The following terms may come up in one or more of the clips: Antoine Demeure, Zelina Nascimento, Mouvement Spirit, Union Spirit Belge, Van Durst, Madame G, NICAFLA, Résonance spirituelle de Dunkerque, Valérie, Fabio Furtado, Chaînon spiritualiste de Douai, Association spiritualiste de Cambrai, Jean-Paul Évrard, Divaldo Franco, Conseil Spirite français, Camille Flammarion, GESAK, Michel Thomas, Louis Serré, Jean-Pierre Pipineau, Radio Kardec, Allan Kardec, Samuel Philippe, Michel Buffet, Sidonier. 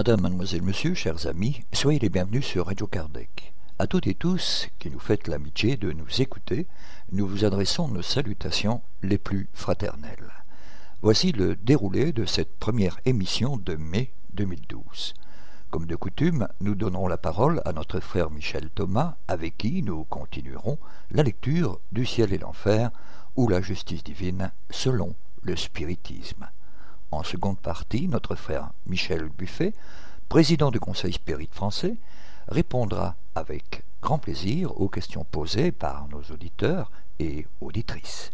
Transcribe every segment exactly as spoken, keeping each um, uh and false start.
Madame, mademoiselle, monsieur, chers amis, soyez les bienvenus sur Radio Kardec. À toutes et tous qui nous faites l'amitié de nous écouter, nous vous adressons nos salutations les plus fraternelles. Voici le déroulé de cette première émission de mai deux mille douze. Comme de coutume, nous donnerons la parole à notre frère Michel Thomas, avec qui nous continuerons la lecture du ciel et l'enfer, ou la justice divine selon le spiritisme. En seconde partie, notre frère Michel Buffet, président du Conseil Spirite français, répondra avec grand plaisir aux questions posées par nos auditeurs et auditrices.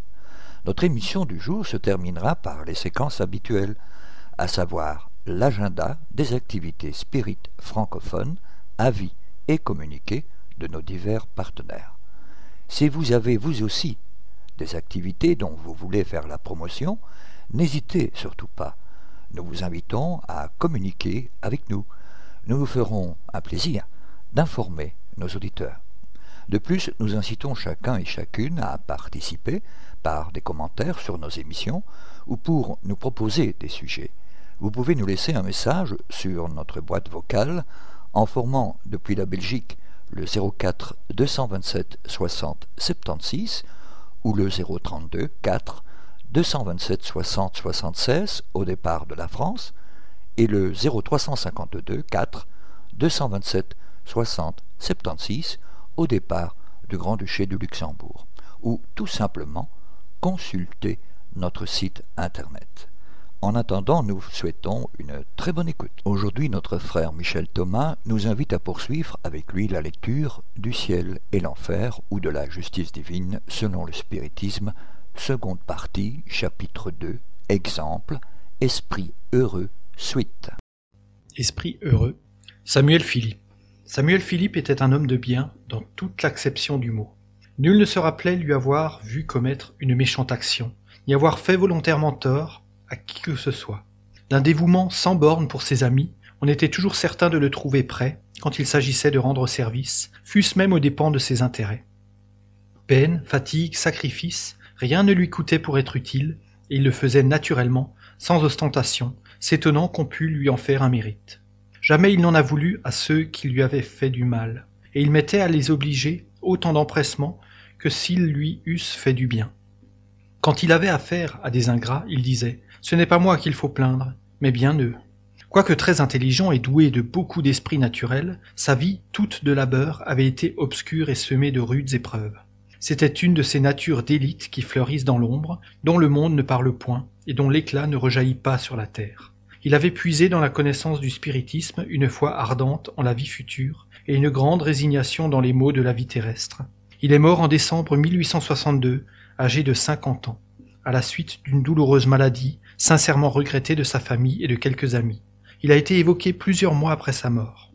Notre émission du jour se terminera par les séquences habituelles, à savoir l'agenda des activités spirites francophones, avis et communiqués de nos divers partenaires. Si vous avez vous aussi des activités dont vous voulez faire la promotion, n'hésitez surtout pas. Nous vous invitons à communiquer avec nous. Nous nous ferons un plaisir d'informer nos auditeurs. De plus, nous incitons chacun et chacune à participer par des commentaires sur nos émissions ou pour nous proposer des sujets. Vous pouvez nous laisser un message sur notre boîte vocale en formant depuis la Belgique le zéro quatre deux cent vingt-sept soixante soixante-seize ou le zéro trente-deux quatre deux cent vingt-sept soixante soixante-seize au départ de la France et le zéro trois cent cinquante-deux quatre deux cent vingt-sept soixante soixante-seize au départ du Grand-Duché du Luxembourg, ou tout simplement consulter notre site internet. En attendant, nous souhaitons une très bonne écoute. Aujourd'hui, notre frère Michel Thomas nous invite à poursuivre avec lui la lecture du ciel et l'enfer ou de la justice divine selon le spiritisme, seconde partie, chapitre deux, exemple, esprit heureux, suite. Esprit heureux, Samuel Philippe. Samuel Philippe était un homme de bien dans toute l'acception du mot. Nul ne se rappelait lui avoir vu commettre une méchante action, ni avoir fait volontairement tort à qui que ce soit. D'un dévouement sans borne pour ses amis, on était toujours certain de le trouver prêt quand il s'agissait de rendre service, fût-ce même aux dépens de ses intérêts. Peine, fatigue, sacrifice, rien ne lui coûtait pour être utile, et il le faisait naturellement, sans ostentation, s'étonnant qu'on pût lui en faire un mérite. Jamais il n'en a voulu à ceux qui lui avaient fait du mal, et il mettait à les obliger autant d'empressement que s'ils lui eussent fait du bien. Quand il avait affaire à des ingrats, il disait « Ce n'est pas moi qu'il faut plaindre, mais bien eux ». Quoique très intelligent et doué de beaucoup d'esprit naturel, sa vie toute de labeur avait été obscure et semée de rudes épreuves. C'était une de ces natures d'élite qui fleurissent dans l'ombre, dont le monde ne parle point et dont l'éclat ne rejaillit pas sur la terre. Il avait puisé dans la connaissance du spiritisme une foi ardente en la vie future et une grande résignation dans les maux de la vie terrestre. Il est mort en décembre mille huit cent soixante-deux, âgé de cinquante ans, à la suite d'une douloureuse maladie, sincèrement regrettée de sa famille et de quelques amis. Il a été évoqué plusieurs mois après sa mort.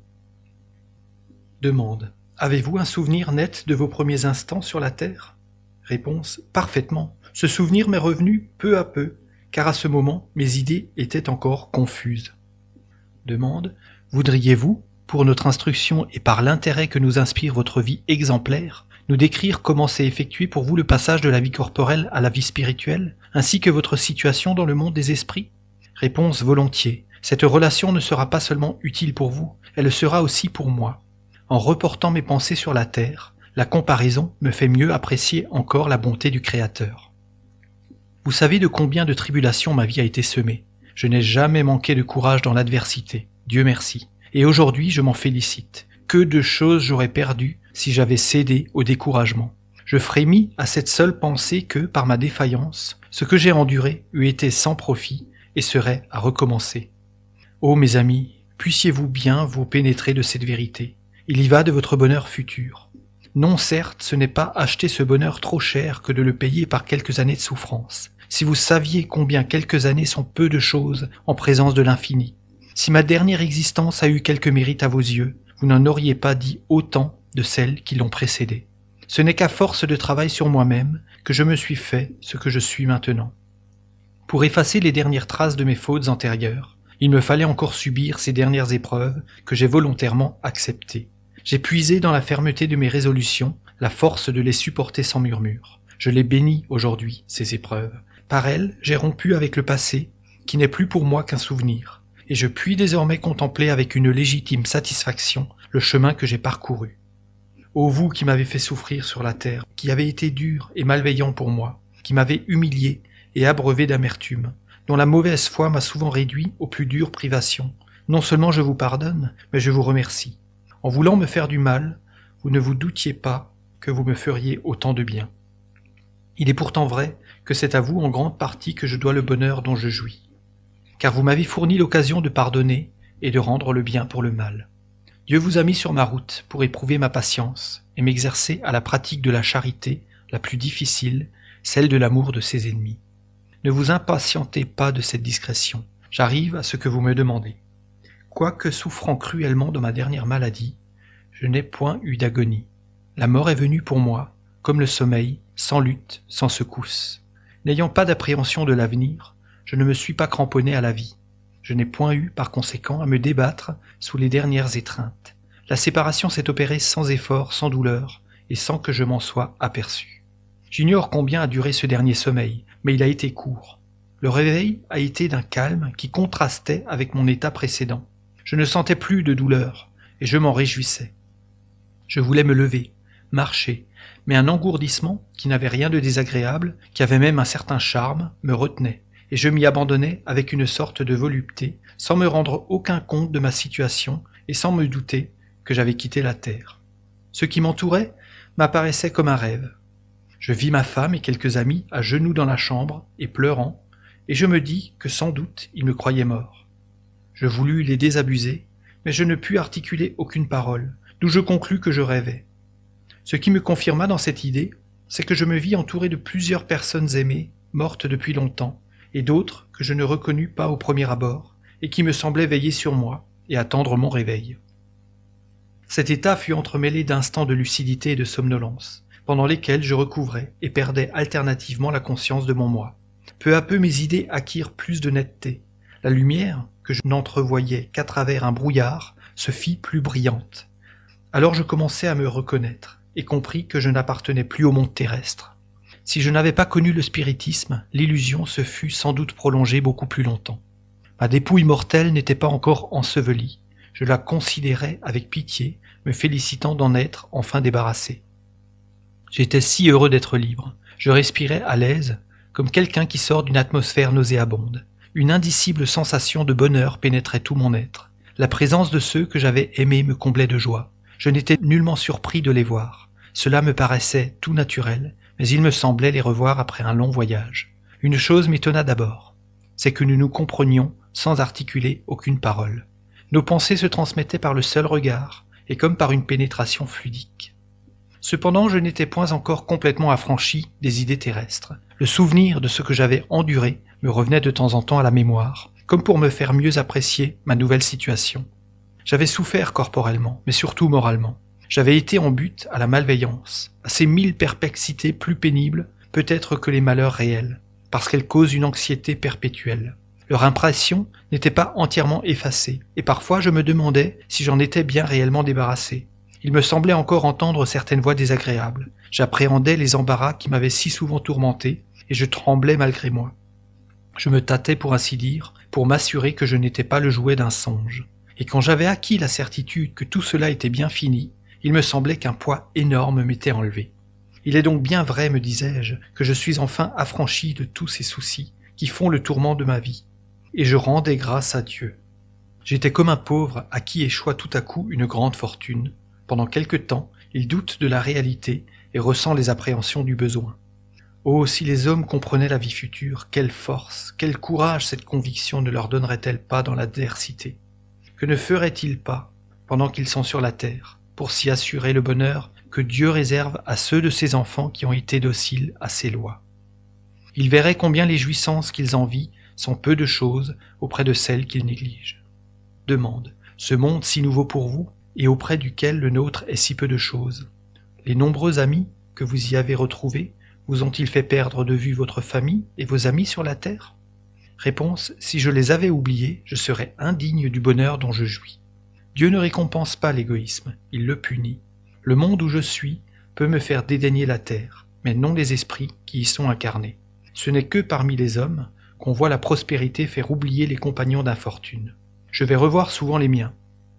Demande. Avez-vous un souvenir net de vos premiers instants sur la Terre ? Réponse. Parfaitement. Ce souvenir m'est revenu peu à peu, car à ce moment, mes idées étaient encore confuses. Demande. Voudriez-vous, pour notre instruction et par l'intérêt que nous inspire votre vie exemplaire, nous décrire comment s'est effectué pour vous le passage de la vie corporelle à la vie spirituelle, ainsi que votre situation dans le monde des esprits ? Réponse. Volontiers. Cette relation ne sera pas seulement utile pour vous, elle sera aussi pour moi. En reportant mes pensées sur la terre, la comparaison me fait mieux apprécier encore la bonté du Créateur. Vous savez de combien de tribulations ma vie a été semée. Je n'ai jamais manqué de courage dans l'adversité, Dieu merci. Et aujourd'hui, je m'en félicite. Que de choses j'aurais perdues si j'avais cédé au découragement. Je frémis à cette seule pensée que, par ma défaillance, ce que j'ai enduré eût été sans profit et serait à recommencer. Ô mes amis, puissiez-vous bien vous pénétrer de cette vérité ? Il y va de votre bonheur futur. Non, certes, ce n'est pas acheter ce bonheur trop cher que de le payer par quelques années de souffrance. Si vous saviez combien quelques années sont peu de choses en présence de l'infini. Si ma dernière existence a eu quelque mérite à vos yeux, vous n'en auriez pas dit autant de celles qui l'ont précédée. Ce n'est qu'à force de travail sur moi-même que je me suis fait ce que je suis maintenant. Pour effacer les dernières traces de mes fautes antérieures, il me fallait encore subir ces dernières épreuves que j'ai volontairement acceptées. J'ai puisé dans la fermeté de mes résolutions la force de les supporter sans murmure. Je les bénis aujourd'hui, ces épreuves. Par elles, j'ai rompu avec le passé, qui n'est plus pour moi qu'un souvenir. et je puis désormais contempler avec une légitime satisfaction le chemin que j'ai parcouru. Ô vous qui m'avez fait souffrir sur la terre, qui avez été dur et malveillant pour moi, qui m'avez humilié et abreuvé d'amertume, dont la mauvaise foi m'a souvent réduit aux plus dures privations, non seulement je vous pardonne, mais je vous remercie. En voulant me faire du mal, vous ne vous doutiez pas que vous me feriez autant de bien. Il est pourtant vrai que c'est à vous en grande partie que je dois le bonheur dont je jouis, car vous m'avez fourni l'occasion de pardonner et de rendre le bien pour le mal. Dieu vous a mis sur ma route pour éprouver ma patience et m'exercer à la pratique de la charité la plus difficile, celle de l'amour de ses ennemis. Ne vous impatientez pas de cette discrétion, j'arrive à ce que vous me demandez. Quoique souffrant cruellement de ma dernière maladie, je n'ai point eu d'agonie. La mort est venue pour moi, comme le sommeil, sans lutte, sans secousse. N'ayant pas d'appréhension de l'avenir, je ne me suis pas cramponné à la vie. Je n'ai point eu, par conséquent, à me débattre sous les dernières étreintes. La séparation s'est opérée sans effort, sans douleur, et sans que je m'en sois aperçu. J'ignore combien a duré ce dernier sommeil, mais il a été court. Le réveil a été d'un calme qui contrastait avec mon état précédent. Je ne sentais plus de douleur, et je m'en réjouissais. Je voulais me lever, marcher, mais un engourdissement, qui n'avait rien de désagréable, qui avait même un certain charme, me retenait, et je m'y abandonnais avec une sorte de volupté, sans me rendre aucun compte de ma situation, et sans me douter que j'avais quitté la terre. Ce qui m'entourait m'apparaissait comme un rêve. Je vis ma femme et quelques amis à genoux dans la chambre, et pleurant, et je me dis que sans doute ils me croyaient mort. Je voulus les désabuser, mais je ne pus articuler aucune parole, d'où je conclus que je rêvais. Ce qui me confirma dans cette idée, c'est que je me vis entouré de plusieurs personnes aimées, mortes depuis longtemps, et d'autres que je ne reconnus pas au premier abord, et qui me semblaient veiller sur moi et attendre mon réveil. Cet état fut entremêlé d'instants de lucidité et de somnolence, pendant lesquels je recouvrais et perdais alternativement la conscience de mon moi. Peu à peu mes idées acquirent plus de netteté. La lumière, que je n'entrevoyais qu'à travers un brouillard, se fit plus brillante. Alors je commençai à me reconnaître, et compris que je n'appartenais plus au monde terrestre. Si je n'avais pas connu le spiritisme, l'illusion se fût sans doute prolongée beaucoup plus longtemps. Ma dépouille mortelle n'était pas encore ensevelie. Je la considérais avec pitié, me félicitant d'en être enfin débarrassé. J'étais si heureux d'être libre. Je respirais à l'aise, comme quelqu'un qui sort d'une atmosphère nauséabonde. Une indicible sensation de bonheur pénétrait tout mon être. La présence de ceux que j'avais aimés me comblait de joie. Je n'étais nullement surpris de les voir. Cela me paraissait tout naturel, mais il me semblait les revoir après un long voyage. Une chose m'étonna d'abord, c'est que nous nous comprenions sans articuler aucune parole. Nos pensées se transmettaient par le seul regard et comme par une pénétration fluidique. Cependant, je n'étais point encore complètement affranchi des idées terrestres. Le souvenir de ce que j'avais enduré me revenait de temps en temps à la mémoire, comme pour me faire mieux apprécier ma nouvelle situation. J'avais souffert corporellement, mais surtout moralement. J'avais été en butte à la malveillance, à ces mille perplexités plus pénibles, peut-être que les malheurs réels, parce qu'elles causent une anxiété perpétuelle. Leur impression n'était pas entièrement effacée, et parfois je me demandais si j'en étais bien réellement débarrassé. Il me semblait encore entendre certaines voix désagréables. J'appréhendais les embarras qui m'avaient si souvent tourmenté, et je tremblais malgré moi. Je me tâtais pour ainsi dire, pour m'assurer que je n'étais pas le jouet d'un songe. Et quand j'avais acquis la certitude que tout cela était bien fini, il me semblait qu'un poids énorme m'était enlevé. Il est donc bien vrai, me disais-je, que je suis enfin affranchi de tous ces soucis qui font le tourment de ma vie. Et je rendais grâce à Dieu. J'étais comme un pauvre à qui échoit tout à coup une grande fortune. Pendant quelque temps, il doute de la réalité et ressent les appréhensions du besoin. Oh, si les hommes comprenaient la vie future, quelle force, quel courage cette conviction ne leur donnerait-elle pas dans l'adversité ? Que ne ferait-il pas, pendant qu'ils sont sur la terre, pour s'y assurer le bonheur que Dieu réserve à ceux de ses enfants qui ont été dociles à ses lois? Ils verraient combien les jouissances qu'ils envient sont peu de choses auprès de celles qu'ils négligent. Demande, ce monde si nouveau pour vous, et auprès duquel le nôtre est si peu de choses, les nombreux amis que vous y avez retrouvés, vous ont-ils fait perdre de vue votre famille et vos amis sur la terre ? Réponse, si je les avais oubliés, je serais indigne du bonheur dont je jouis. Dieu ne récompense pas l'égoïsme, il le punit. Le monde où je suis peut me faire dédaigner la terre, mais non les esprits qui y sont incarnés. Ce n'est que parmi les hommes qu'on voit la prospérité faire oublier les compagnons d'infortune. Je vais revoir souvent les miens.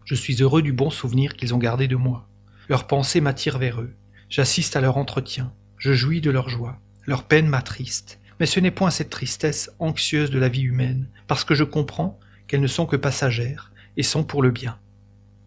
Je suis heureux du bon souvenir qu'ils ont gardé de moi. Leurs pensées m'attirent vers eux. J'assiste à leur entretien. Je jouis de leur joie. Leur peine m'attriste. Mais ce n'est point cette tristesse anxieuse de la vie humaine, parce que je comprends qu'elles ne sont que passagères et sont pour le bien.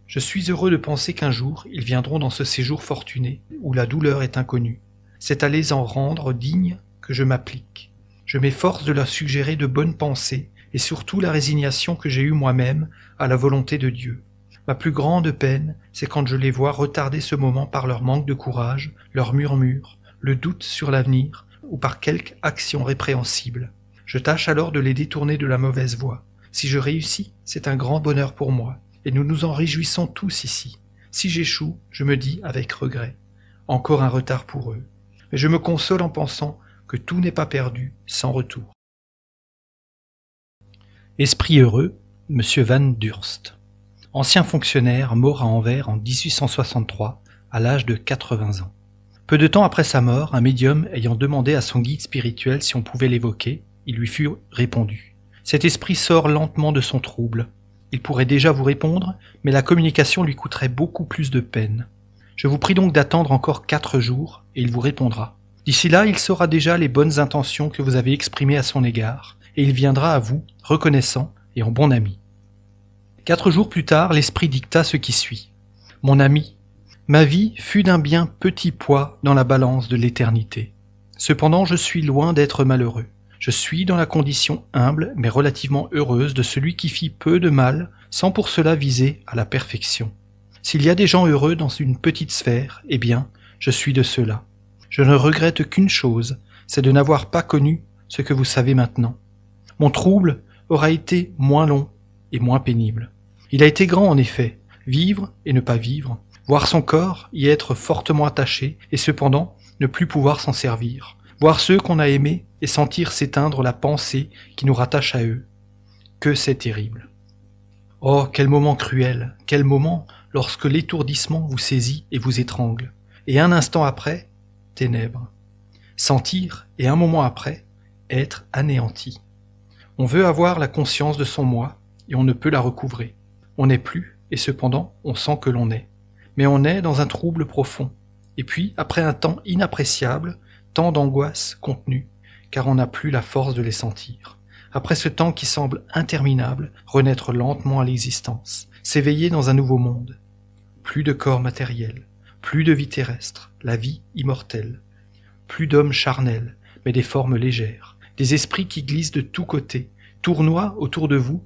Je suis heureux de penser qu'un jour, ils viendront dans ce séjour fortuné où la douleur est inconnue. C'est à les en rendre dignes que je m'applique. Je m'efforce de leur suggérer de bonnes pensées et surtout la résignation que j'ai eue moi-même à la volonté de Dieu. Ma plus grande peine, c'est quand je les vois retarder ce moment par leur manque de courage, leur murmure, le doute sur l'avenir ou par quelque action répréhensible. Je tâche alors de les détourner de la mauvaise voie. Si je réussis, c'est un grand bonheur pour moi, et nous nous en réjouissons tous ici. Si j'échoue, je me dis avec regret, encore un retard pour eux. Mais je me console en pensant que tout n'est pas perdu sans retour. Esprit heureux, M. Van Durst. Ancien fonctionnaire, mort à Anvers en dix-huit cent soixante-trois, à l'âge de quatre-vingts ans. Peu de temps après sa mort, un médium ayant demandé à son guide spirituel si on pouvait l'évoquer, il lui fut répondu. Cet esprit sort lentement de son trouble. Il pourrait déjà vous répondre, mais la communication lui coûterait beaucoup plus de peine. Je vous prie donc d'attendre encore quatre jours, et il vous répondra. D'ici là, il saura déjà les bonnes intentions que vous avez exprimées à son égard, et il viendra à vous, reconnaissant et en bon ami. Quatre jours plus tard, l'esprit dicta ce qui suit. Mon ami, ma vie fut d'un bien petit poids dans la balance de l'éternité. Cependant, je suis loin d'être malheureux. Je suis dans la condition humble, mais relativement heureuse, de celui qui fit peu de mal, sans pour cela viser à la perfection. S'il y a des gens heureux dans une petite sphère, eh bien, je suis de ceux-là. Je ne regrette qu'une chose, c'est de n'avoir pas connu ce que vous savez maintenant. Mon trouble aura été moins long et moins pénible. Il a été grand en effet, vivre et ne pas vivre, voir son corps y être fortement attaché et cependant ne plus pouvoir s'en servir, voir ceux qu'on a aimés et sentir s'éteindre la pensée qui nous rattache à eux. Que c'est terrible! Oh, quel moment cruel, quel moment lorsque l'étourdissement vous saisit et vous étrangle, et un instant après, ténèbres. Sentir, et un moment après, être anéanti. On veut avoir la conscience de son moi, et on ne peut la recouvrer. On n'est plus, et cependant, on sent que l'on est. Mais on est dans un trouble profond. Et puis, après un temps inappréciable, tant d'angoisses contenues, car on n'a plus la force de les sentir. Après ce temps qui semble interminable, renaître lentement à l'existence, s'éveiller dans un nouveau monde. Plus de corps matériel, plus de vie terrestre, la vie immortelle. Plus d'hommes charnels, mais des formes légères. Des esprits qui glissent de tous côtés, tournoient autour de vous,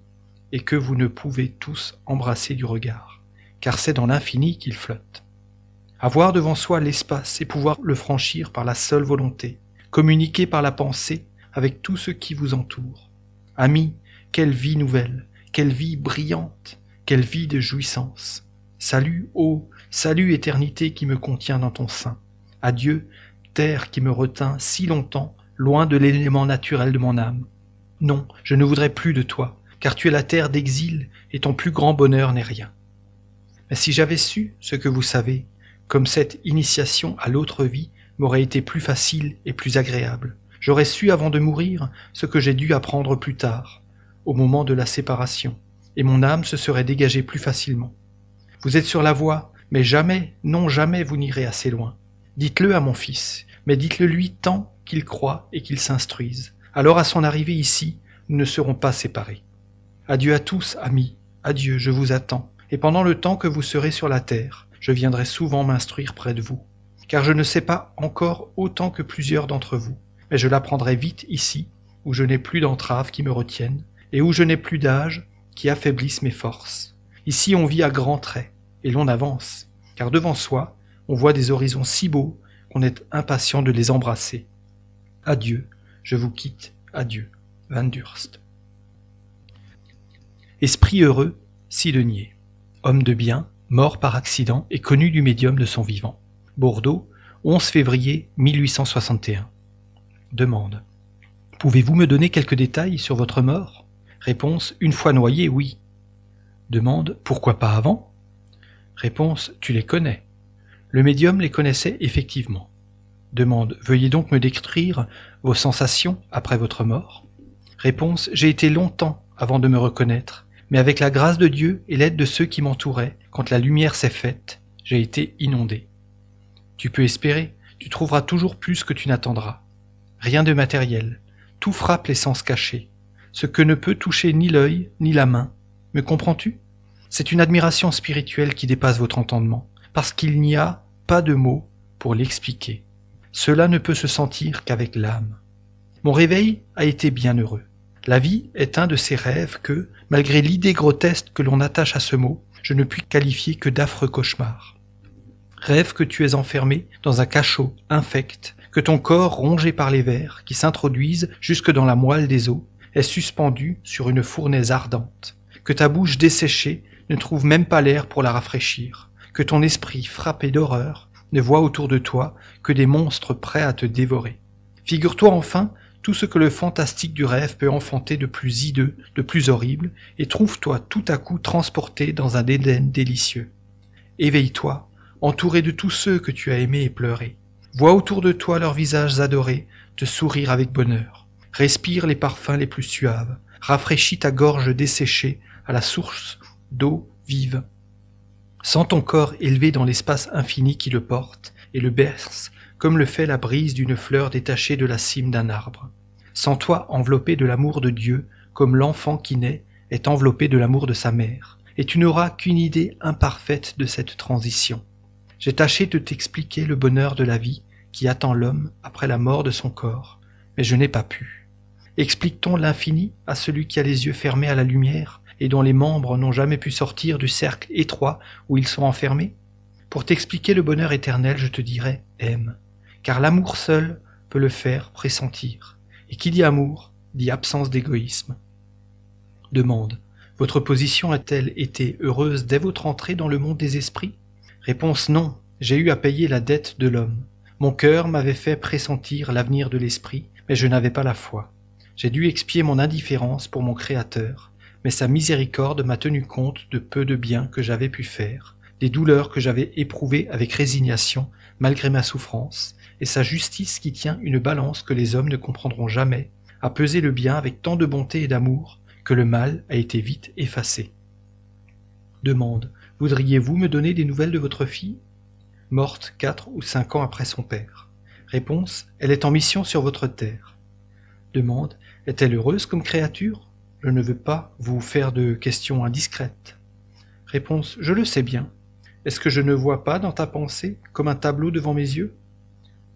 et que vous ne pouvez tous embrasser du regard, car c'est dans l'infini qu'il flotte. Avoir devant soi l'espace et pouvoir le franchir par la seule volonté, communiquer par la pensée avec tout ce qui vous entoure. Amis, quelle vie nouvelle, quelle vie brillante, quelle vie de jouissance. Salut, ô, salut éternité qui me contient dans ton sein. Adieu, terre qui me retint si longtemps, loin de l'élément naturel de mon âme. Non, je ne voudrais plus de toi, car tu es la terre d'exil et ton plus grand bonheur n'est rien. Mais si j'avais su ce que vous savez, comme cette initiation à l'autre vie m'aurait été plus facile et plus agréable, j'aurais su avant de mourir ce que j'ai dû apprendre plus tard, au moment de la séparation, et mon âme se serait dégagée plus facilement. Vous êtes sur la voie, mais jamais, non jamais vous n'irez assez loin. Dites-le à mon fils, mais dites-le lui tant qu'il croit et qu'il s'instruise. Alors à son arrivée ici, nous ne serons pas séparés. Adieu à tous, amis, adieu, je vous attends, et pendant le temps que vous serez sur la terre, je viendrai souvent m'instruire près de vous, car je ne sais pas encore autant que plusieurs d'entre vous, mais je l'apprendrai vite ici, où je n'ai plus d'entraves qui me retiennent, et où je n'ai plus d'âge qui affaiblisse mes forces. Ici on vit à grands traits, et l'on avance, car devant soi, on voit des horizons si beaux qu'on est impatient de les embrasser. Adieu, je vous quitte, adieu, Van Durst. Esprit heureux, Sidonier. Homme de bien, mort par accident et connu du médium de son vivant. Bordeaux, onze février mille huit cent soixante et un. Demande. Pouvez-vous me donner quelques détails sur votre mort? Réponse. Une fois noyé, oui. Demande. Pourquoi pas avant? Réponse. Tu les connais. Le médium les connaissait effectivement. Demande. Veuillez donc me décrire vos sensations après votre mort? Réponse. J'ai été longtemps avant de me reconnaître. mais avec la grâce de Dieu et l'aide de ceux qui m'entouraient, quand la lumière s'est faite, j'ai été inondé. Tu peux espérer, tu trouveras toujours plus que tu n'attendras. Rien de matériel, tout frappe les sens cachés, ce que ne peut toucher ni l'œil, ni la main. Me comprends-tu? C'est une admiration spirituelle qui dépasse votre entendement, parce qu'il n'y a pas de mots pour l'expliquer. Cela ne peut se sentir qu'avec l'âme. Mon réveil a été bienheureux. La vie est un de ces rêves que, malgré l'idée grotesque que l'on attache à ce mot, je ne puis qualifier que d'affreux cauchemar. Rêve que tu es enfermé dans un cachot infect, que ton corps rongé par les vers qui s'introduisent jusque dans la moelle des os est suspendu sur une fournaise ardente, que ta bouche desséchée ne trouve même pas l'air pour la rafraîchir, que ton esprit frappé d'horreur ne voit autour de toi que des monstres prêts à te dévorer. Figure-toi enfin tout ce que le fantastique du rêve peut enfanter de plus hideux, de plus horrible, et trouve-toi tout à coup transporté dans un Éden délicieux. Éveille-toi, entouré de tous ceux que tu as aimés et pleurés. Vois autour de toi leurs visages adorés te sourire avec bonheur. Respire les parfums les plus suaves, rafraîchis ta gorge desséchée à la source d'eau vive. Sens ton corps élevé dans l'espace infini qui le porte et le berce, comme le fait la brise d'une fleur détachée de la cime d'un arbre. Sens-toi enveloppé de l'amour de Dieu, comme l'enfant qui naît est enveloppé de l'amour de sa mère, et tu n'auras qu'une idée imparfaite de cette transition. J'ai tâché de t'expliquer le bonheur de la vie qui attend l'homme après la mort de son corps, mais je n'ai pas pu. Explique-t-on l'infini à celui qui a les yeux fermés à la lumière et dont les membres n'ont jamais pu sortir du cercle étroit où ils sont enfermés? Pour t'expliquer le bonheur éternel, je te dirai « aime ». Car l'amour seul peut le faire pressentir. Et qui dit amour, dit absence d'égoïsme. Demande. Votre position a-t-elle été heureuse dès votre entrée dans le monde des esprits? Réponse non, j'ai eu à payer la dette de l'homme. Mon cœur m'avait fait pressentir l'avenir de l'esprit, mais je n'avais pas la foi. J'ai dû expier mon indifférence pour mon Créateur, mais sa miséricorde m'a tenu compte de peu de bien que j'avais pu faire, des douleurs que j'avais éprouvées avec résignation, malgré ma souffrance, et sa justice qui tient une balance que les hommes ne comprendront jamais, a pesé le bien avec tant de bonté et d'amour que le mal a été vite effacé. Demande. Voudriez-vous me donner des nouvelles de votre fille? Morte quatre ou cinq ans après son père. Réponse. Elle est en mission sur votre terre. Demande. Est-elle heureuse comme créature? Je ne veux pas vous faire de questions indiscrètes. Réponse. Je le sais bien. Est-ce que je ne vois pas dans ta pensée comme un tableau devant mes yeux?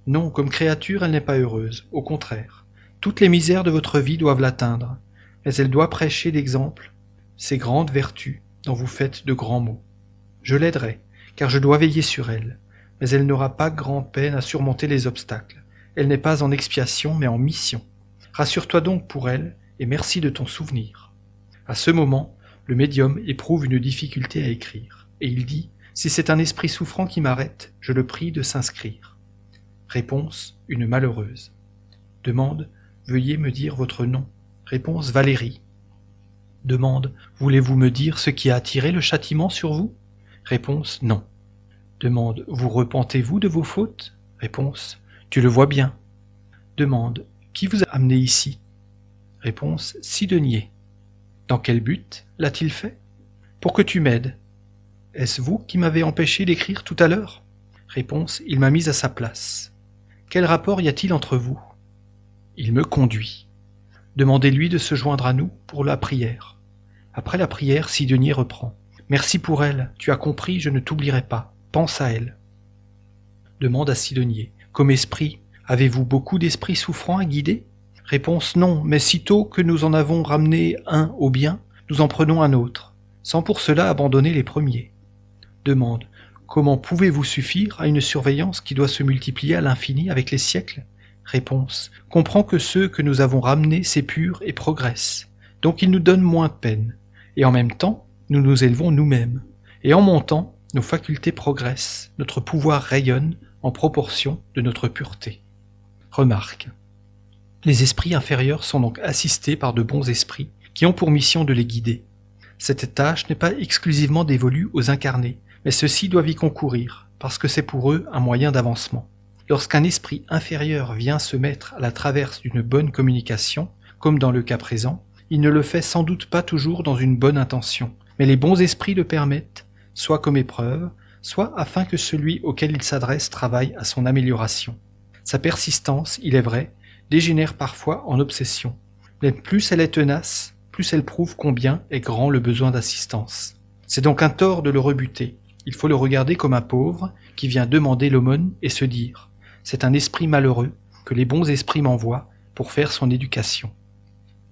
Non, comme créature, elle n'est pas heureuse, au contraire. Toutes les misères de votre vie doivent l'atteindre, mais elle doit prêcher l'exemple, ces grandes vertus dont vous faites de grands mots. Je l'aiderai, car je dois veiller sur elle, mais elle n'aura pas grande peine à surmonter les obstacles. Elle n'est pas en expiation, mais en mission. Rassure-toi donc pour elle, et merci de ton souvenir. À ce moment, le médium éprouve une difficulté à écrire, et il dit « Si c'est un esprit souffrant qui m'arrête, je le prie de s'inscrire. » Réponse, une malheureuse. Demande, veuillez me dire votre nom. Réponse, Valérie. Demande, voulez-vous me dire ce qui a attiré le châtiment sur vous? Réponse, non. Demande, vous repentez-vous de vos fautes? Réponse, tu le vois bien. Demande, qui vous a amené ici? Réponse, Sidonier. Dans quel but l'a-t-il fait? Pour que tu m'aides. Est-ce vous qui m'avez empêché d'écrire tout à l'heure? Réponse, il m'a mise à sa place. Quel rapport y a-t-il entre vous? Il me conduit. Demandez-lui de se joindre à nous pour la prière. Après la prière, Sidonier reprend. Merci pour elle, tu as compris, je ne t'oublierai pas. Pense à elle. Demande à Sidonier. Comme esprit, avez-vous beaucoup d'esprits souffrants à guider? Réponse non, mais sitôt que nous en avons ramené un au bien, nous en prenons un autre, sans pour cela abandonner les premiers. Demande. Comment pouvez-vous suffire à une surveillance qui doit se multiplier à l'infini avec les siècles? Réponse. Comprends que ceux que nous avons ramenés s'épurent et progressent, donc ils nous donnent moins de peine, et en même temps, nous nous élevons nous-mêmes. Et en montant, nos facultés progressent, notre pouvoir rayonne en proportion de notre pureté. Remarque. Les esprits inférieurs sont donc assistés par de bons esprits qui ont pour mission de les guider. Cette tâche n'est pas exclusivement dévolue aux incarnés, mais ceux-ci doivent y concourir, parce que c'est pour eux un moyen d'avancement. Lorsqu'un esprit inférieur vient se mettre à la traverse d'une bonne communication, comme dans le cas présent, Il ne le fait sans doute pas toujours dans une bonne intention, mais les bons esprits le permettent, soit comme épreuve, soit afin que celui auquel il s'adresse travaille à son amélioration. Sa persistance, il est vrai, dégénère parfois en obsession, mais plus elle est tenace, plus elle prouve combien est grand le besoin d'assistance. C'est donc un tort de le rebuter, il faut le regarder comme un pauvre qui vient demander l'aumône et se dire « c'est un esprit malheureux que les bons esprits m'envoient pour faire son éducation.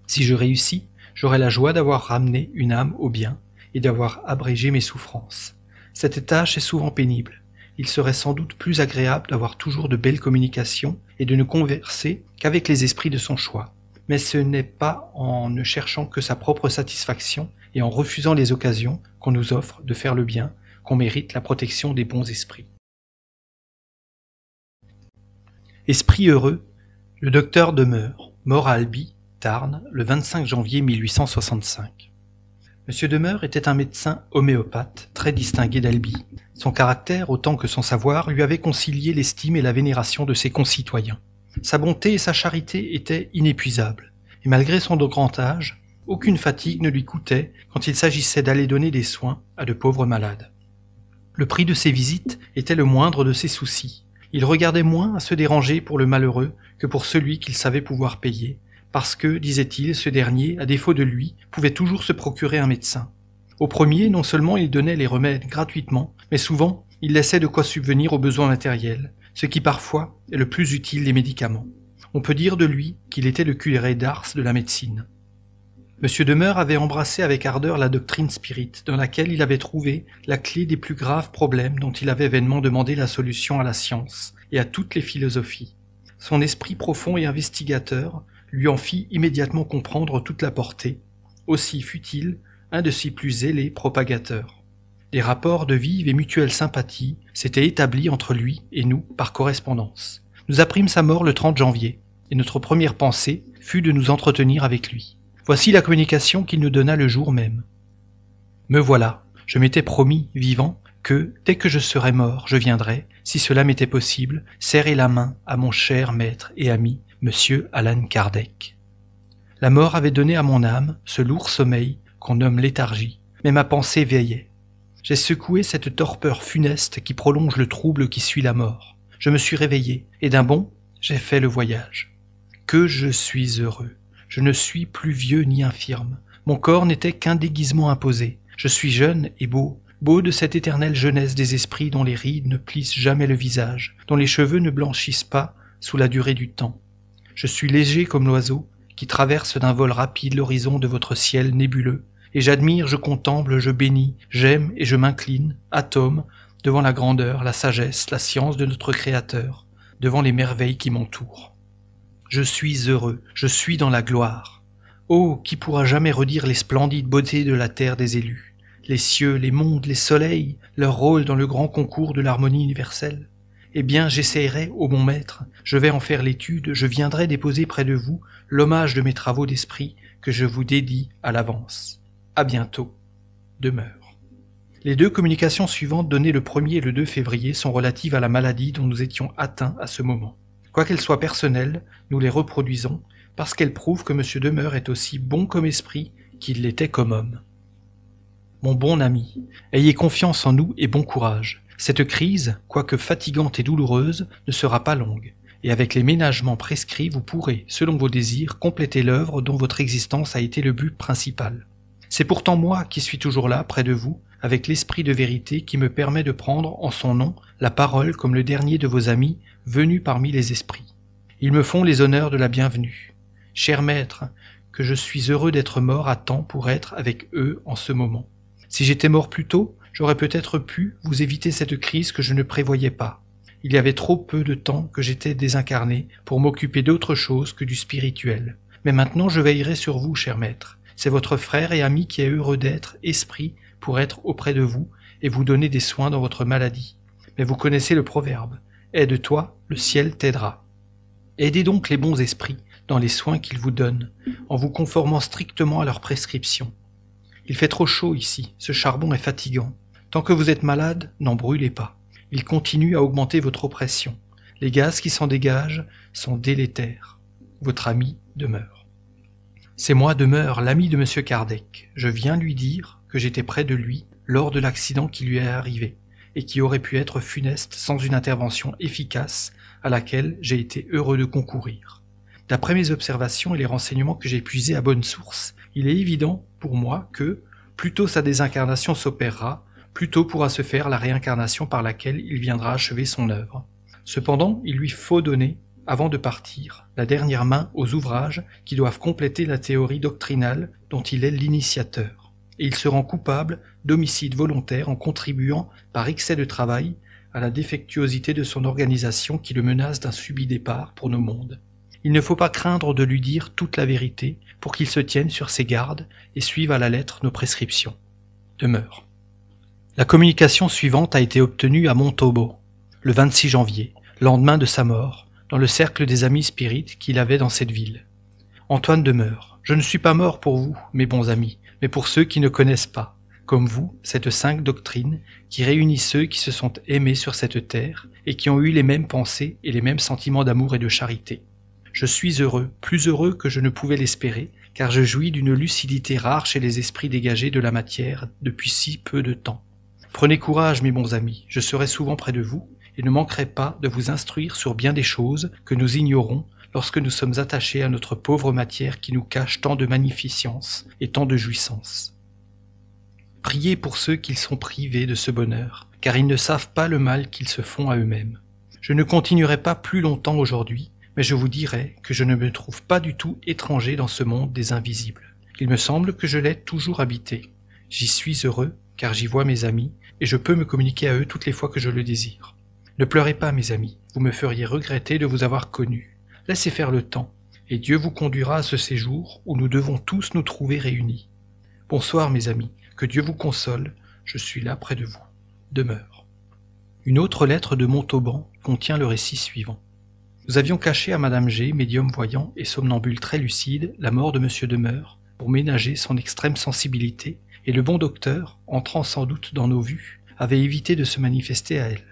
Si je réussis, j'aurai la joie d'avoir ramené une âme au bien et d'avoir abrégé mes souffrances. Cette tâche est souvent pénible. Il serait sans doute plus agréable d'avoir toujours de belles communications et de ne converser qu'avec les esprits de son choix. Mais ce n'est pas en ne cherchant que sa propre satisfaction et en refusant les occasions qu'on nous offre de faire le bien qu'on mérite la protection des bons esprits. » Esprit heureux, le docteur Demeure, mort à Albi, Tarn, le vingt-cinq janvier mille huit cent soixante-cinq. Monsieur Demeure était un médecin homéopathe très distingué d'Albi. Son caractère, autant que son savoir, lui avait concilié l'estime et la vénération de ses concitoyens. Sa bonté et sa charité étaient inépuisables, et malgré son grand âge, aucune fatigue ne lui coûtait quand il s'agissait d'aller donner des soins à de pauvres malades. Le prix de ses visites était le moindre de ses soucis. Il regardait moins à se déranger pour le malheureux que pour celui qu'il savait pouvoir payer, parce que, disait-il, ce dernier, à défaut de lui, pouvait toujours se procurer un médecin. Au premier, non seulement il donnait les remèdes gratuitement, mais souvent, il laissait de quoi subvenir aux besoins matériels, ce qui parfois est le plus utile des médicaments. On peut dire de lui qu'il était le curé d'Ars de la médecine. Monsieur Demeure avait embrassé avec ardeur la doctrine spirite, dans laquelle il avait trouvé la clé des plus graves problèmes dont il avait vainement demandé la solution à la science et à toutes les philosophies. Son esprit profond et investigateur lui en fit immédiatement comprendre toute la portée. Aussi fut-il un de ses plus zélés propagateurs. Des rapports de vive et mutuelle sympathie s'étaient établis entre lui et nous par correspondance. Nous apprîmes sa mort le trente janvier, et notre première pensée fut de nous entretenir avec lui. Voici la communication qu'il nous donna le jour même. « Me voilà, je m'étais promis, vivant, que, dès que je serais mort, je viendrais, si cela m'était possible, serrer la main à mon cher maître et ami, Monsieur Allan Kardec. La mort avait donné à mon âme ce lourd sommeil qu'on nomme léthargie, mais ma pensée veillait. J'ai secoué cette torpeur funeste qui prolonge le trouble qui suit la mort. Je me suis réveillé, et d'un bond, j'ai fait le voyage. Que je suis heureux. Je ne suis plus vieux ni infirme. Mon corps n'était qu'un déguisement imposé. Je suis jeune et beau, beau de cette éternelle jeunesse des esprits dont les rides ne plissent jamais le visage, dont les cheveux ne blanchissent pas sous la durée du temps. Je suis léger comme l'oiseau qui traverse d'un vol rapide l'horizon de votre ciel nébuleux, et j'admire, je contemple, je bénis, j'aime et je m'incline, atome, devant la grandeur, la sagesse, la science de notre Créateur, devant les merveilles qui m'entourent. Je suis heureux, je suis dans la gloire. Oh, qui pourra jamais redire les splendides beautés de la terre des élus, les cieux, les mondes, les soleils, leur rôle dans le grand concours de l'harmonie universelle ? Eh bien, j'essayerai, ô mon maître, je vais en faire l'étude, je viendrai déposer près de vous l'hommage de mes travaux d'esprit que je vous dédie à l'avance. À bientôt. Demeure. Les deux communications suivantes données le premier et le deux février sont relatives à la maladie dont nous étions atteints à ce moment. Quoiqu'elles soient personnelles, nous les reproduisons parce qu'elles prouvent que M. Demeure est aussi bon comme esprit qu'il l'était comme homme. Mon bon ami, ayez confiance en nous et bon courage. Cette crise, quoique fatigante et douloureuse, ne sera pas longue, et avec les ménagements prescrits, vous pourrez, selon vos désirs, compléter l'œuvre dont votre existence a été le but principal. C'est pourtant moi qui suis toujours là, près de vous, avec l'esprit de vérité qui me permet de prendre, en son nom, la parole comme le dernier de vos amis, venu parmi les esprits. Ils me font les honneurs de la bienvenue. Cher maître, que je suis heureux d'être mort à temps pour être avec eux en ce moment. Si j'étais mort plus tôt, j'aurais peut-être pu vous éviter cette crise que je ne prévoyais pas. Il y avait trop peu de temps que j'étais désincarné pour m'occuper d'autre chose que du spirituel. Mais maintenant je veillerai sur vous, cher maître. C'est votre frère et ami qui est heureux d'être esprit pour être auprès de vous et vous donner des soins dans votre maladie. Mais vous connaissez le proverbe « Aide-toi, le ciel t'aidera ». Aidez donc les bons esprits dans les soins qu'ils vous donnent, en vous conformant strictement à leurs prescriptions. Il fait trop chaud ici, ce charbon est fatigant. Tant que vous êtes malade, n'en brûlez pas. Il continue à augmenter votre oppression. Les gaz qui s'en dégagent sont délétères. Votre ami Demeure. C'est moi, Demeure, l'ami de Monsieur Kardec. Je viens lui dire que j'étais près de lui lors de l'accident qui lui est arrivé et qui aurait pu être funeste sans une intervention efficace à laquelle j'ai été heureux de concourir. D'après mes observations et les renseignements que j'ai puisés à bonne source, il est évident pour moi que, plus tôt sa désincarnation s'opérera, plus tôt pourra se faire la réincarnation par laquelle il viendra achever son œuvre. Cependant, il lui faut donner, avant de partir, la dernière main aux ouvrages qui doivent compléter la théorie doctrinale dont il est l'initiateur. Et il se rend coupable d'homicide volontaire en contribuant, par excès de travail, à la défectuosité de son organisation qui le menace d'un subit départ pour nos mondes. Il ne faut pas craindre de lui dire toute la vérité pour qu'il se tienne sur ses gardes et suive à la lettre nos prescriptions. Demeure. La communication suivante a été obtenue à Montauban, le vingt-six janvier, lendemain de sa mort, dans le cercle des amis spirites qu'il avait dans cette ville. Antoine Demeure, je ne suis pas mort pour vous, mes bons amis, mais pour ceux qui ne connaissent pas, comme vous, cette sainte doctrine qui réunit ceux qui se sont aimés sur cette terre et qui ont eu les mêmes pensées et les mêmes sentiments d'amour et de charité. Je suis heureux, plus heureux que je ne pouvais l'espérer, car je jouis d'une lucidité rare chez les esprits dégagés de la matière depuis si peu de temps. Prenez courage, mes bons amis, je serai souvent près de vous et ne manquerai pas de vous instruire sur bien des choses que nous ignorons lorsque nous sommes attachés à notre pauvre matière qui nous cache tant de magnificence et tant de jouissance. Priez pour ceux qui sont privés de ce bonheur, car ils ne savent pas le mal qu'ils se font à eux-mêmes. Je ne continuerai pas plus longtemps aujourd'hui, mais je vous dirai que je ne me trouve pas du tout étranger dans ce monde des invisibles. Il me semble que je l'ai toujours habité. J'y suis heureux, car j'y vois mes amis, et je peux me communiquer à eux toutes les fois que je le désire. Ne pleurez pas, mes amis, vous me feriez regretter de vous avoir connus. Laissez faire le temps, et Dieu vous conduira à ce séjour où nous devons tous nous trouver réunis. Bonsoir, mes amis, que Dieu vous console, je suis là près de vous. Demeure. Une autre lettre de Montauban contient le récit suivant. Nous avions caché à Madame G, médium voyant et somnambule très lucide, la mort de Monsieur Demeure, pour ménager son extrême sensibilité, et le bon docteur, entrant sans doute dans nos vues, avait évité de se manifester à elle.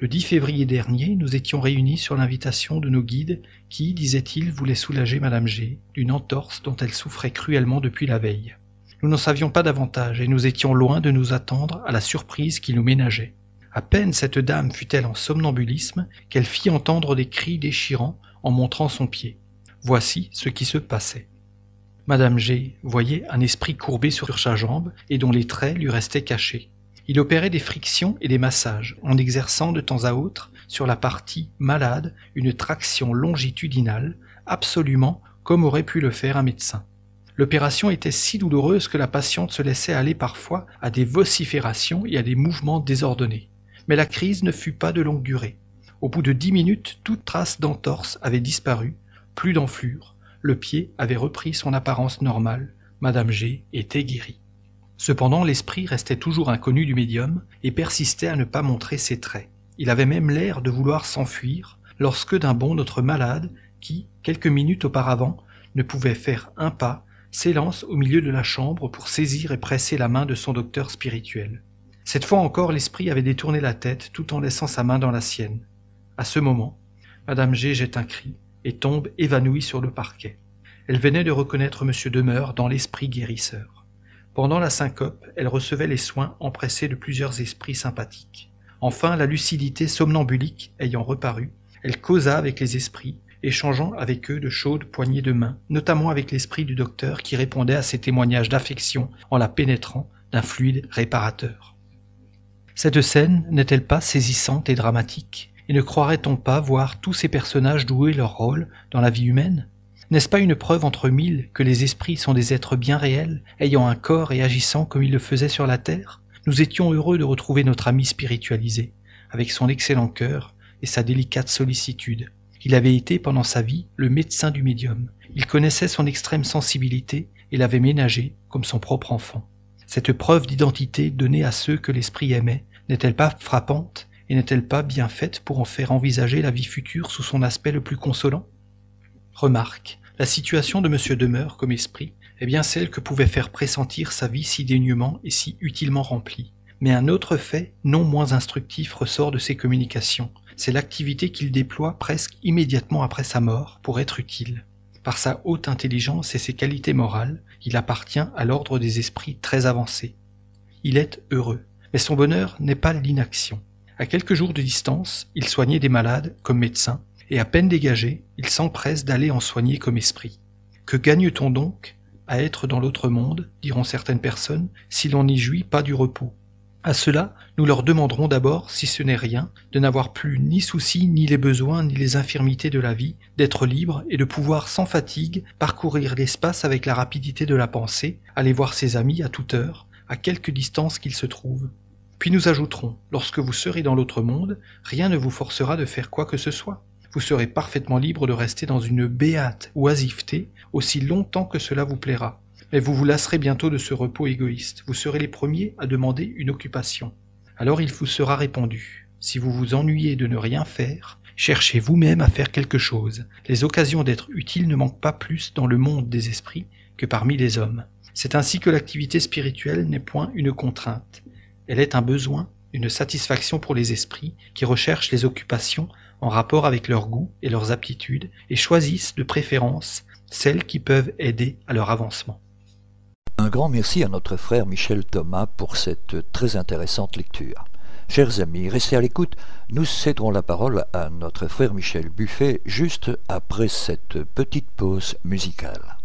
Le dix février dernier, nous étions réunis sur l'invitation de nos guides qui, disait-il, voulaient soulager Madame G d'une entorse dont elle souffrait cruellement depuis la veille. Nous n'en savions pas davantage et nous étions loin de nous attendre à la surprise qui nous ménageait. À peine cette dame fut-elle en somnambulisme qu'elle fit entendre des cris déchirants en montrant son pied. Voici ce qui se passait. Madame G voyait un esprit courbé sur sa jambe et dont les traits lui restaient cachés. Il opérait des frictions et des massages, en exerçant de temps à autre, sur la partie malade, une traction longitudinale, absolument comme aurait pu le faire un médecin. L'opération était si douloureuse que la patiente se laissait aller parfois à des vociférations et à des mouvements désordonnés. Mais la crise ne fut pas de longue durée. Au bout de dix minutes, toute trace d'entorse avait disparu, plus d'enflure, le pied avait repris son apparence normale, Madame G était guérie. Cependant, l'esprit restait toujours inconnu du médium et persistait à ne pas montrer ses traits. Il avait même l'air de vouloir s'enfuir lorsque d'un bond notre malade, qui, quelques minutes auparavant, ne pouvait faire un pas, s'élance au milieu de la chambre pour saisir et presser la main de son docteur spirituel. Cette fois encore, l'esprit avait détourné la tête tout en laissant sa main dans la sienne. À ce moment, Madame G jette un cri et tombe évanouie sur le parquet. Elle venait de reconnaître Monsieur Demeure dans l'esprit guérisseur. Pendant la syncope, elle recevait les soins empressés de plusieurs esprits sympathiques. Enfin, la lucidité somnambulique ayant reparu, elle causa avec les esprits, échangeant avec eux de chaudes poignées de main, notamment avec l'esprit du docteur qui répondait à ses témoignages d'affection en la pénétrant d'un fluide réparateur. Cette scène n'est-elle pas saisissante et dramatique? Et ne croirait-on pas voir tous ces personnages jouer leur rôle dans la vie humaine ? N'est-ce pas une preuve entre mille que les esprits sont des êtres bien réels, ayant un corps et agissant comme ils le faisaient sur la terre? Nous étions heureux de retrouver notre ami spiritualisé, avec son excellent cœur et sa délicate sollicitude. Il avait été pendant sa vie le médecin du médium. Il connaissait son extrême sensibilité et l'avait ménagé comme son propre enfant. Cette preuve d'identité donnée à ceux que l'esprit aimait, n'est-elle pas frappante et n'est-elle pas bien faite pour en faire envisager la vie future sous son aspect le plus consolant? Remarque, la situation de Monsieur Demeure comme esprit est bien celle que pouvait faire pressentir sa vie si daignement et si utilement remplie. Mais un autre fait non moins instructif ressort de ses communications, c'est l'activité qu'il déploie presque immédiatement après sa mort pour être utile. Par sa haute intelligence et ses qualités morales, il appartient à l'ordre des esprits très avancés. Il est heureux, mais son bonheur n'est pas l'inaction. À quelques jours de distance, il soignait des malades comme médecin, et à peine dégagé, il s'empresse d'aller en soigner comme esprit. Que gagne-t-on donc à être dans l'autre monde, diront certaines personnes, si l'on n'y jouit pas du repos? À cela, nous leur demanderons d'abord, si ce n'est rien, de n'avoir plus ni soucis, ni les besoins, ni les infirmités de la vie, d'être libre et de pouvoir sans fatigue parcourir l'espace avec la rapidité de la pensée, aller voir ses amis à toute heure, à quelque distance qu'ils se trouvent. Puis nous ajouterons, lorsque vous serez dans l'autre monde, rien ne vous forcera de faire quoi que ce soit. Vous serez parfaitement libre de rester dans une béate oisiveté aussi longtemps que cela vous plaira. Mais vous vous lasserez bientôt de ce repos égoïste. Vous serez les premiers à demander une occupation. Alors il vous sera répondu. Si vous vous ennuyez de ne rien faire, cherchez vous-même à faire quelque chose. Les occasions d'être utiles ne manquent pas plus dans le monde des esprits que parmi les hommes. C'est ainsi que l'activité spirituelle n'est point une contrainte. Elle est un besoin, une satisfaction pour les esprits qui recherchent les occupations en rapport avec leurs goûts et leurs aptitudes et choisissent de préférence celles qui peuvent aider à leur avancement. Un grand merci à notre frère Michel Thomas pour cette très intéressante lecture. Chers amis, restez à l'écoute, nous céderons la parole à notre frère Michel Buffet juste après cette petite pause musicale.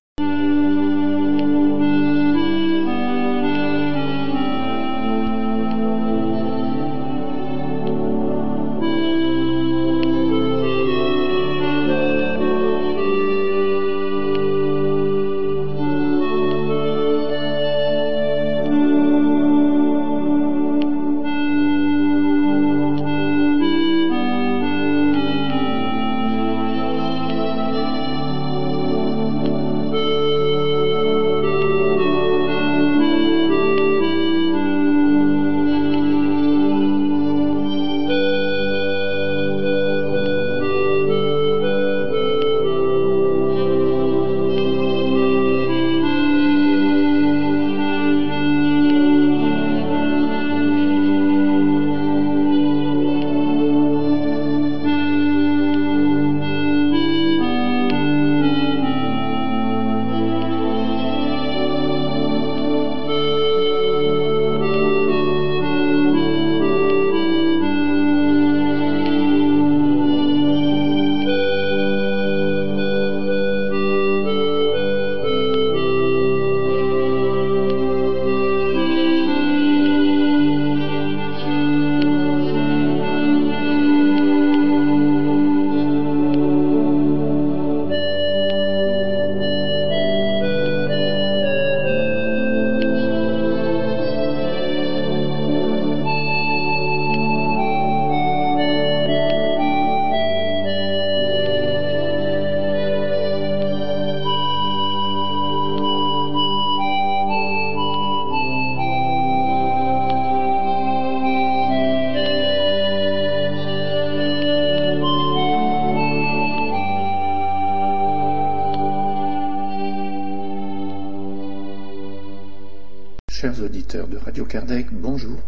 Chers auditeurs de Radio Kardec, bonjour.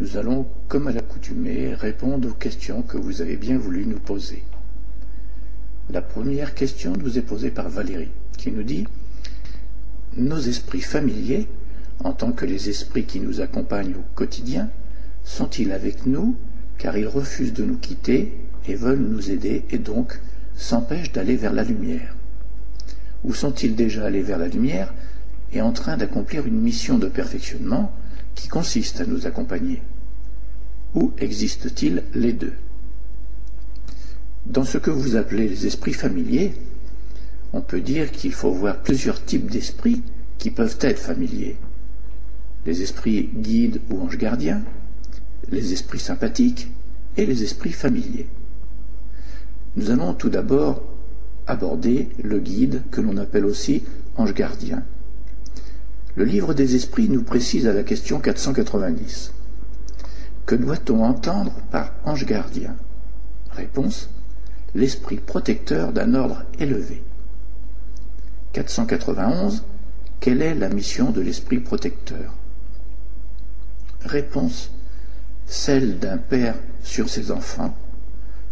Nous allons, comme à l'accoutumée, répondre aux questions que vous avez bien voulu nous poser. La première question nous est posée par Valérie, qui nous dit « Nos esprits familiers, en tant que les esprits qui nous accompagnent au quotidien, sont-ils avec nous, car ils refusent de nous quitter et veulent nous aider et donc s'empêchent d'aller vers la lumière? Ou sont-ils déjà allés vers la lumière ? Est en train d'accomplir une mission de perfectionnement qui consiste à nous accompagner. Où existent-ils les deux? Dans ce que vous appelez les esprits familiers, on peut dire qu'il faut voir plusieurs types d'esprits qui peuvent être familiers. Les esprits guides ou anges gardiens, les esprits sympathiques et les esprits familiers. Nous allons tout d'abord aborder le guide que l'on appelle aussi ange gardien. Le livre des esprits nous précise à la question quatre cent quatre-vingt-dix. Que doit-on entendre par ange gardien? Réponse, l'esprit protecteur d'un ordre élevé. quatre cent quatre-vingt-onze. Quelle est la mission de l'esprit protecteur? Réponse, celle d'un père sur ses enfants,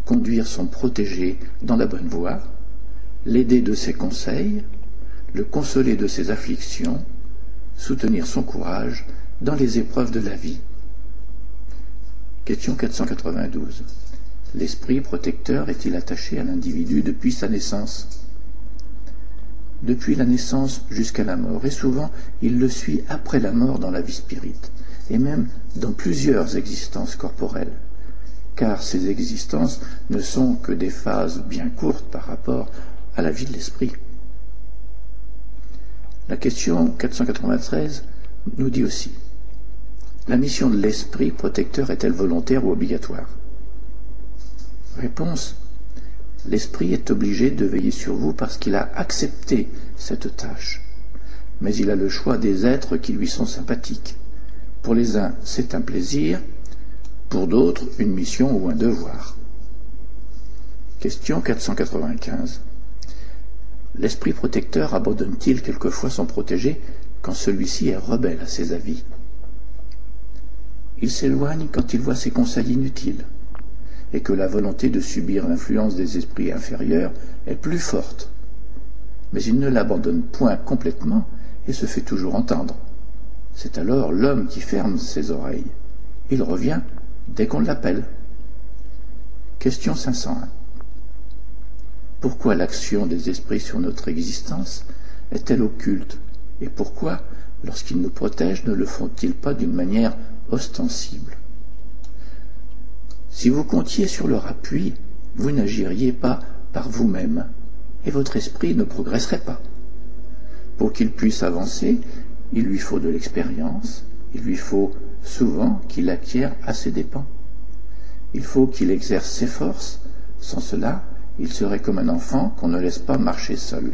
conduire son protégé dans la bonne voie, l'aider de ses conseils, le consoler de ses afflictions, soutenir son courage dans les épreuves de la vie. Question quatre cent quatre-vingt-douze. L'esprit protecteur est-il attaché à l'individu depuis sa naissance? Depuis la naissance jusqu'à la mort, et souvent il le suit après la mort dans la vie spirite, et même dans plusieurs existences corporelles, car ces existences ne sont que des phases bien courtes par rapport à la vie de l'esprit. La question quatre cent quatre-vingt-treize nous dit aussi: la mission de l'esprit protecteur est-elle volontaire ou obligatoire? Réponse: l'esprit est obligé de veiller sur vous parce qu'il a accepté cette tâche, mais il a le choix des êtres qui lui sont sympathiques. Pour les uns, c'est un plaisir, pour d'autres, une mission ou un devoir. Question quatre cent quatre-vingt-quinze. L'esprit protecteur abandonne-t-il quelquefois son protégé quand celui-ci est rebelle à ses avis? Il s'éloigne quand il voit ses conseils inutiles et que la volonté de subir l'influence des esprits inférieurs est plus forte. Mais il ne l'abandonne point complètement et se fait toujours entendre. C'est alors l'homme qui ferme ses oreilles. Il revient dès qu'on l'appelle. Question cinq cent un. Pourquoi l'action des esprits sur notre existence est-elle occulte? Et pourquoi, lorsqu'ils nous protègent, ne le font-ils pas d'une manière ostensible? Si vous comptiez sur leur appui, vous n'agiriez pas par vous-même, et votre esprit ne progresserait pas. Pour qu'il puisse avancer, il lui faut de l'expérience, il lui faut souvent qu'il acquiert à ses dépens. Il faut qu'il exerce ses forces, sans cela, il serait comme un enfant qu'on ne laisse pas marcher seul.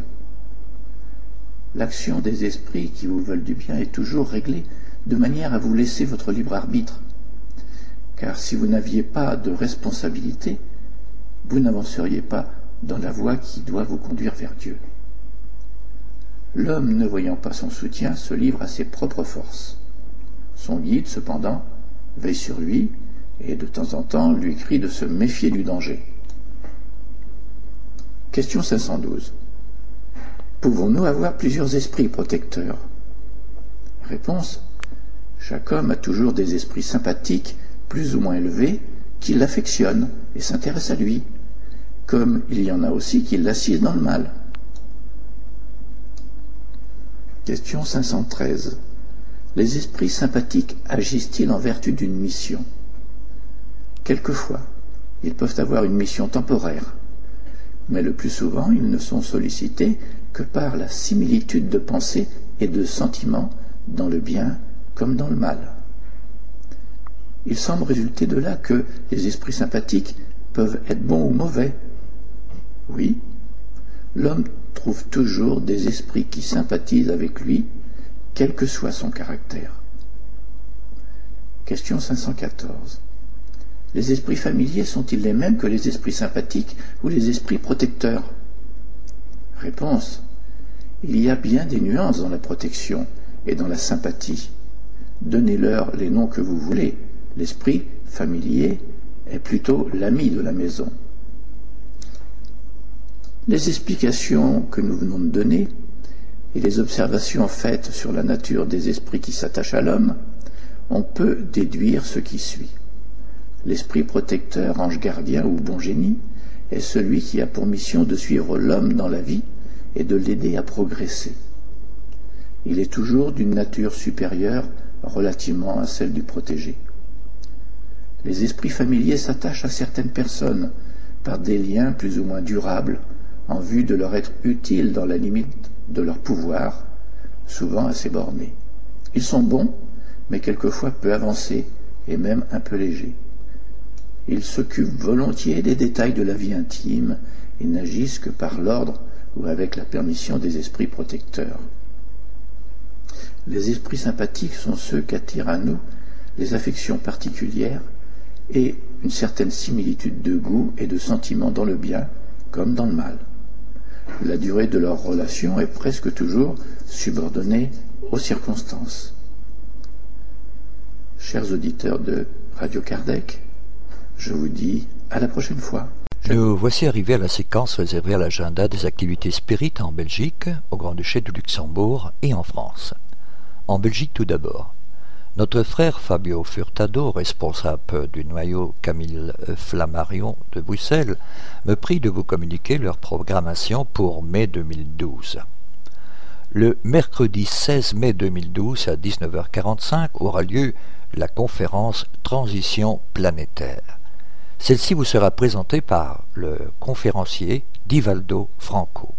L'action des esprits qui vous veulent du bien est toujours réglée de manière à vous laisser votre libre arbitre. Car si vous n'aviez pas de responsabilité, vous n'avanceriez pas dans la voie qui doit vous conduire vers Dieu. L'homme, ne voyant pas son soutien, se livre à ses propres forces. Son guide, cependant, veille sur lui et de temps en temps lui crie de se méfier du danger. Question cinq cent douze. Pouvons-nous avoir plusieurs esprits protecteurs? Réponse: chaque homme a toujours des esprits sympathiques plus ou moins élevé, qui l'affectionne et s'intéresse à lui, comme il y en a aussi qui l'assise dans le mal. Question cinq cent treize. Les esprits sympathiques agissent-ils en vertu d'une mission? Quelquefois, ils peuvent avoir une mission temporaire, mais le plus souvent, ils ne sont sollicités que par la similitude de pensée et de sentiments dans le bien comme dans le mal. Il semble résulter de là que les esprits sympathiques peuvent être bons ou mauvais. Oui, l'homme trouve toujours des esprits qui sympathisent avec lui, quel que soit son caractère. Question cinq cent quatorze. Les esprits familiers sont-ils les mêmes que les esprits sympathiques ou les esprits protecteurs? Réponse: il y a bien des nuances dans la protection et dans la sympathie. Donnez-leur les noms que vous voulez. L'esprit familier est plutôt l'ami de la maison. Les explications que nous venons de donner et les observations faites sur la nature des esprits qui s'attachent à l'homme, on peut déduire ce qui suit. L'esprit protecteur, ange gardien ou bon génie, est celui qui a pour mission de suivre l'homme dans la vie et de l'aider à progresser. Il est toujours d'une nature supérieure relativement à celle du protégé. Les esprits familiers s'attachent à certaines personnes par des liens plus ou moins durables en vue de leur être utiles dans la limite de leur pouvoir, souvent assez bornés. Ils sont bons, mais quelquefois peu avancés et même un peu légers. Ils s'occupent volontiers des détails de la vie intime et n'agissent que par l'ordre ou avec la permission des esprits protecteurs. Les esprits sympathiques sont ceux qu'attirent à nous les affections particulières et une certaine similitude de goût et de sentiment dans le bien comme dans le mal. La durée de leur relation est presque toujours subordonnée aux circonstances. Chers auditeurs de Radio Kardec, je vous dis à la prochaine fois. Nous voici arrivés à la séquence réservée à l'agenda des activités spirites en Belgique, au Grand-Duché du Luxembourg et en France. En Belgique tout d'abord. Notre frère Fabio Furtado, responsable du noyau Camille Flammarion de Bruxelles, me prie de vous communiquer leur programmation pour mai deux mille douze. Le mercredi seize mai deux mille douze à dix-neuf heures quarante-cinq aura lieu la conférence Transition planétaire. Celle-ci vous sera présentée par le conférencier Divaldo Franco.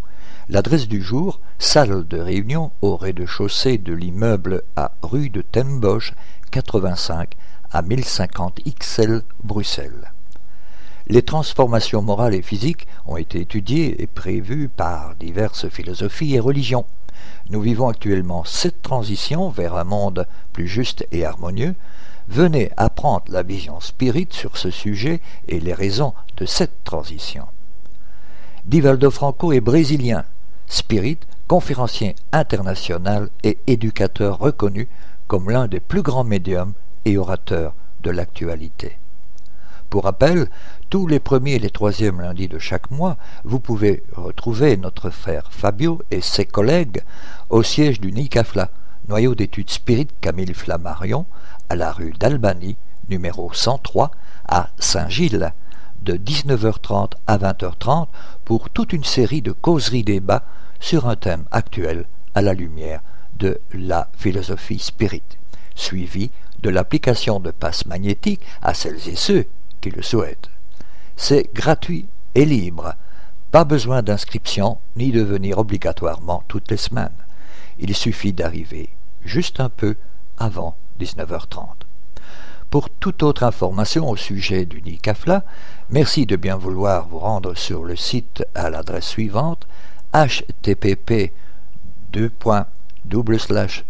L'adresse du jour, salle de réunion au rez-de-chaussée de l'immeuble à rue de Tembosch, quatre-vingt-cinq, à mille cinquante X L, Bruxelles. Les transformations morales et physiques ont été étudiées et prévues par diverses philosophies et religions. Nous vivons actuellement cette transition vers un monde plus juste et harmonieux. Venez apprendre la vision spirite sur ce sujet et les raisons de cette transition. Divaldo Franco est brésilien. Spirit, conférencier international et éducateur reconnu comme l'un des plus grands médiums et orateurs de l'actualité. Pour rappel, tous les premiers et les troisièmes lundis de chaque mois, vous pouvez retrouver notre frère Fabio et ses collègues au siège du NICAFLA, noyau d'études spirites Camille Flammarion, à la rue d'Albanie, numéro cent trois, à Saint-Gilles, de dix-neuf heures trente à vingt heures trente pour toute une série de causeries-débats sur un thème actuel à la lumière de la philosophie spirite, suivi de l'application de passes magnétiques à celles et ceux qui le souhaitent. C'est gratuit et libre, pas besoin d'inscription ni de venir obligatoirement toutes les semaines. Il suffit d'arriver juste un peu avant dix-neuf heures trente. Pour toute autre information au sujet du NICAFLA, merci de bien vouloir vous rendre sur le site à l'adresse suivante h t t p deux points slash slash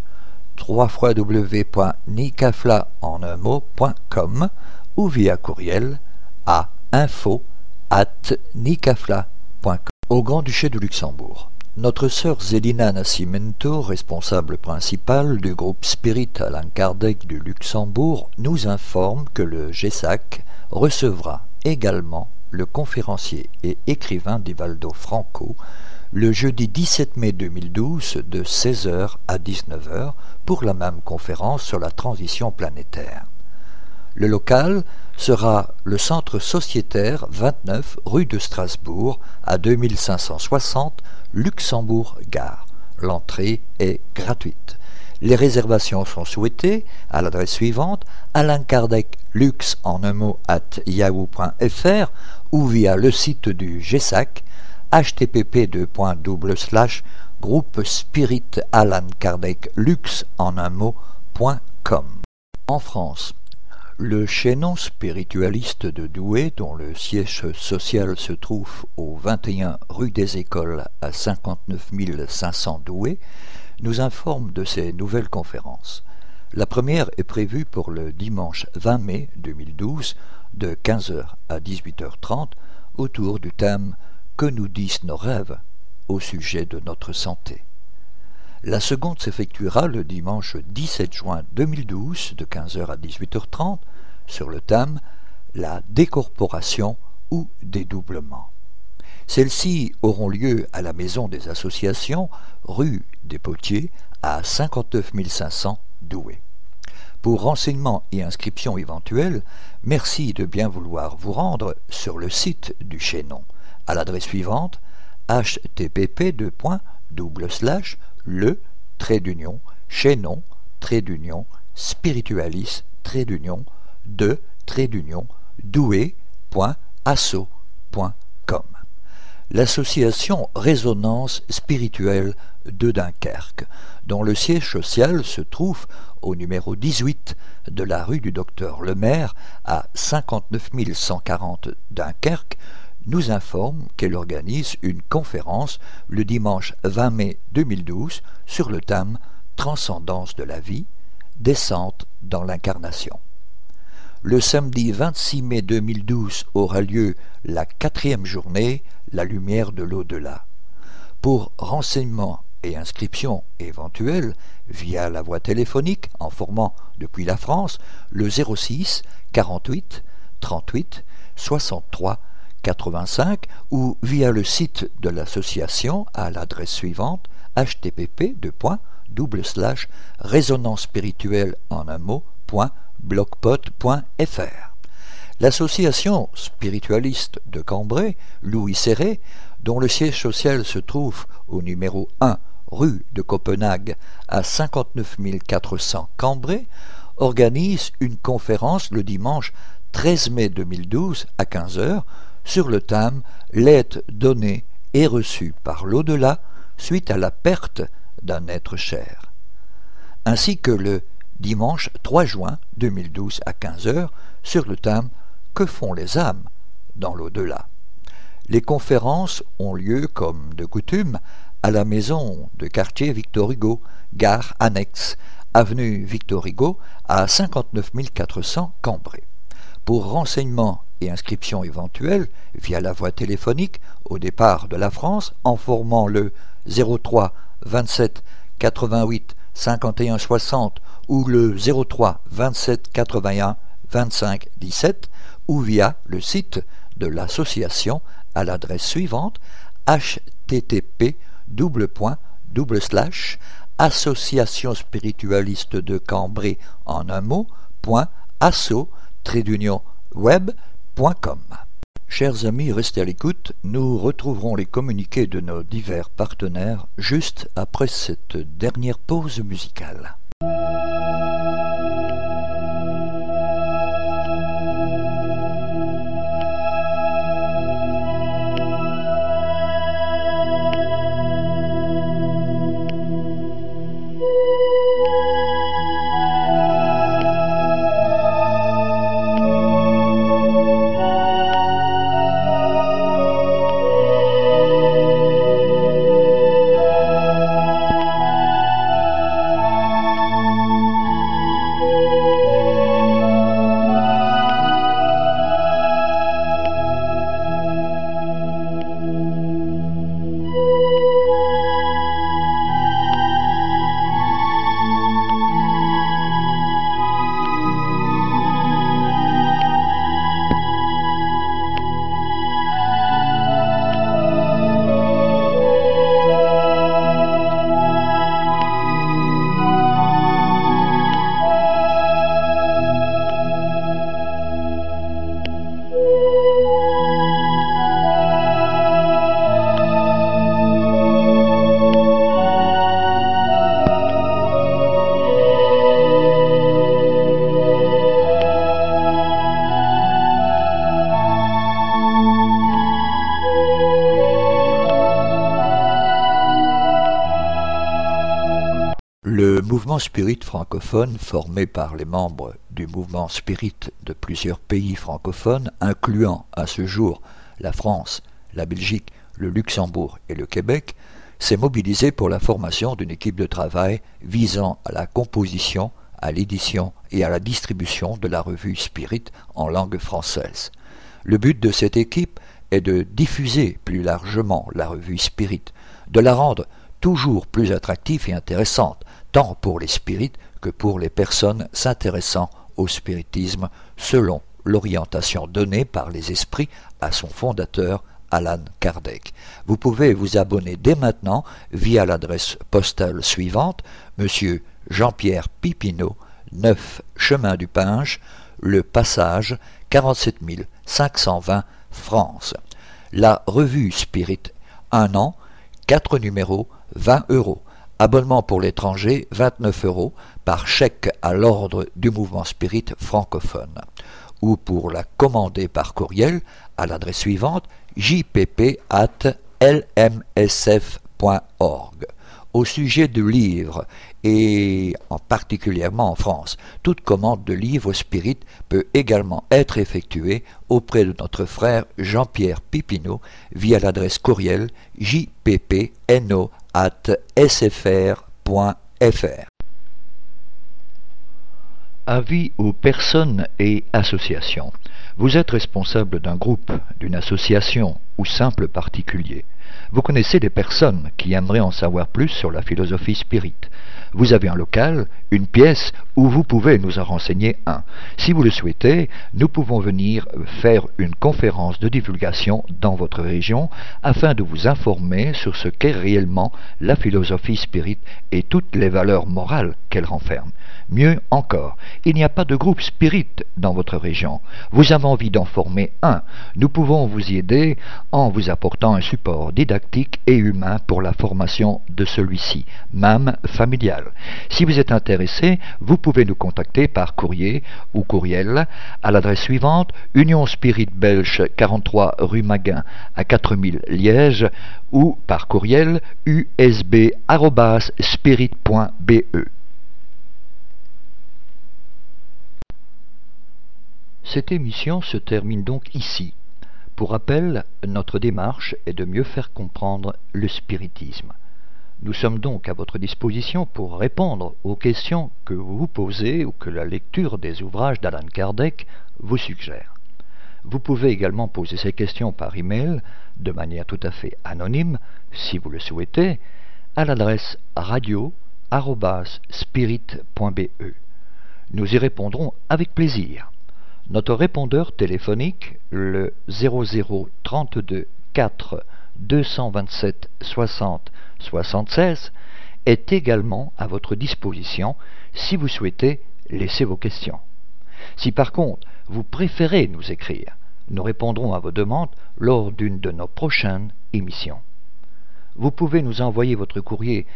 w w w point nicafla en un mot point com ou via courriel à info arobase nicafla point com. Au Grand-Duché de Luxembourg. Notre sœur Zelina Nascimento, responsable principale du groupe Spirit Allan Kardec du Luxembourg, nous informe que le GESAK recevra également le conférencier et écrivain Divaldo Franco le jeudi dix-sept mai deux mille douze de seize heures à dix-neuf heures pour la même conférence sur la transition planétaire. Le local sera le centre sociétaire vingt-neuf rue de Strasbourg à deux mille cinq cent soixante Luxembourg-Gare. L'entrée est gratuite. Les réservations sont souhaitées à l'adresse suivante Allan Kardec Lux en un mot at yahoo point f r ou via le site du GESAK h t t p deux points slash slash groupe spirit allan kardec lux en un mot point com. En France, le Chaînon spiritualiste de Douai, dont le siège social se trouve au vingt et un rue des Écoles à cinquante-neuf mille cinq cents Douai, nous informe de ses nouvelles conférences. La première est prévue pour le dimanche vingt mai deux mille douze, de quinze heures à dix-huit heures trente, autour du thème « Que nous disent nos rêves ?» au sujet de notre santé. La seconde s'effectuera le dimanche dix-sept juin deux mille douze de quinze heures à dix-huit heures trente sur le thème « La décorporation ou dédoublement ». Celles-ci auront lieu à la Maison des Associations, rue des Potiers, à cinquante-neuf mille cinq cents Douai. Pour renseignements et inscriptions éventuelles, merci de bien vouloir vous rendre sur le site du Chaînon à l'adresse suivante h t t p deux points slash slash le trait d'union chaînon trait d'union spiritualis trait d'union de trait d'union douai point asso point com. L'association Résonance spirituelle de Dunkerque, dont le siège social se trouve au numéro dix-huit de la rue du Docteur Lemaire à cinquante-neuf mille cent quarante Dunkerque, nous informe qu'elle organise une conférence le dimanche vingt mai deux mille douze sur le thème « Transcendance de la vie, descente dans l'incarnation ». Le samedi vingt-six mai deux mille douze aura lieu la quatrième journée « La lumière de l'au-delà ». Pour renseignements et inscriptions éventuelles, via la voie téléphonique en formant depuis la France le zéro six quarante-huit trente-huit soixante-trois quatre-vingt-cinq ou via le site de l'association à l'adresse suivante h t t p deux points slash résonance spirituelle en un mot point blogspot point f r. L'association spiritualiste de Cambrai, Louis Serré, dont le siège social se trouve au numéro un rue de Copenhague à cinquante-neuf mille quatre cents Cambrai, organise une conférence le dimanche treize mai deux mille douze à quinze heures sur le thème « L'aide donnée et reçue par l'au-delà suite à la perte d'un être cher », ainsi que le dimanche trois juin deux mille douze à quinze heures sur le thème « Que font les âmes dans l'au-delà ». Les conférences ont lieu, comme de coutume, à la maison de quartier Victor Hugo, gare annexe, avenue Victor Hugo à cinquante-neuf mille quatre cents Cambrai. Pour renseignements et inscriptions éventuelles, via la voie téléphonique au départ de la France, en formant le zéro trois vingt-sept quatre-vingt-huit cinquante et un soixante ou le zéro trois vingt-sept quatre-vingt-un vingt-cinq dix-sept ou via le site de l'association à l'adresse suivante h t t p deux points slash association spiritualiste de Cambrai en un mot point asso tiret union web point com. Chers amis, restez à l'écoute, nous retrouverons les communiqués de nos divers partenaires juste après cette dernière pause musicale. Mouvement Spirit francophone, formé par les membres du Mouvement Spirit de plusieurs pays francophones, incluant à ce jour la France, la Belgique, le Luxembourg et le Québec, s'est mobilisé pour la formation d'une équipe de travail visant à la composition, à l'édition et à la distribution de la revue Spirit en langue française. Le but de cette équipe est de diffuser plus largement la revue Spirit, de la rendre toujours plus attractive et intéressante, tant pour les spirites que pour les personnes s'intéressant au spiritisme, selon l'orientation donnée par les esprits à son fondateur, Allan Kardec. Vous pouvez vous abonner dès maintenant via l'adresse postale suivante, Monsieur Jean-Pierre Pipineau, neuf Chemin du Pinge, Le Passage, quarante-sept mille cinq cent vingt, France. La revue Spirit, un an, quatre numéros, vingt euros. Abonnement pour l'étranger, vingt-neuf euros, par chèque à l'ordre du Mouvement Spirit francophone. Ou pour la commander par courriel, à l'adresse suivante, j p p arobase l m s f point org. Au sujet du livre, et en particulièrement en France, toute commande de livre Spirit peut également être effectuée auprès de notre frère Jean-Pierre Pipineau via l'adresse courriel j p p n o arobase s f r point f r. Avis aux personnes et associations. Vous êtes responsable d'un groupe, d'une association ou simple particulier. Vous connaissez des personnes qui aimeraient en savoir plus sur la philosophie spirite. Vous avez un local, une pièce, où vous pouvez nous en renseigner un. Si vous le souhaitez, nous pouvons venir faire une conférence de divulgation dans votre région afin de vous informer sur ce qu'est réellement la philosophie spirite et toutes les valeurs morales qu'elle renferme. Mieux encore, il n'y a pas de groupe spirite dans votre région. Vous avez envie d'en former un. Nous pouvons vous y aider en vous apportant un support didactique et humain pour la formation de celui-ci, même familial. Si vous êtes intéressé, vous pouvez nous contacter par courrier ou courriel à l'adresse suivante: Union Spirit Belge, quarante-trois rue Maguin à quatre mille Liège, ou par courriel u s b arobase spirit point b e. Cette émission se termine donc ici. Pour rappel, notre démarche est de mieux faire comprendre le spiritisme. Nous sommes donc à votre disposition pour répondre aux questions que vous vous posez ou que la lecture des ouvrages d'Allan Kardec vous suggère. Vous pouvez également poser ces questions par email, de manière tout à fait anonyme, si vous le souhaitez, à l'adresse radio arobase spirit point b e. Nous y répondrons avec plaisir. Notre répondeur téléphonique, le zéro zéro trente-deux quatre deux cent vingt-sept soixante soixante-seize, est également à votre disposition si vous souhaitez laisser vos questions. Si par contre vous préférez nous écrire, nous répondrons à vos demandes lors d'une de nos prochaines émissions. Vous pouvez nous envoyer votre courrier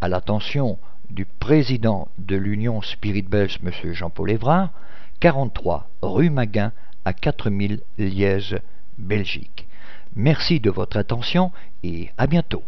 à l'attention du président de l'Union Spirit Belge, M. Jean-Paul Évrard, quarante-trois rue Maguin à quatre mille Liège, Belgique. Merci de votre attention et à bientôt.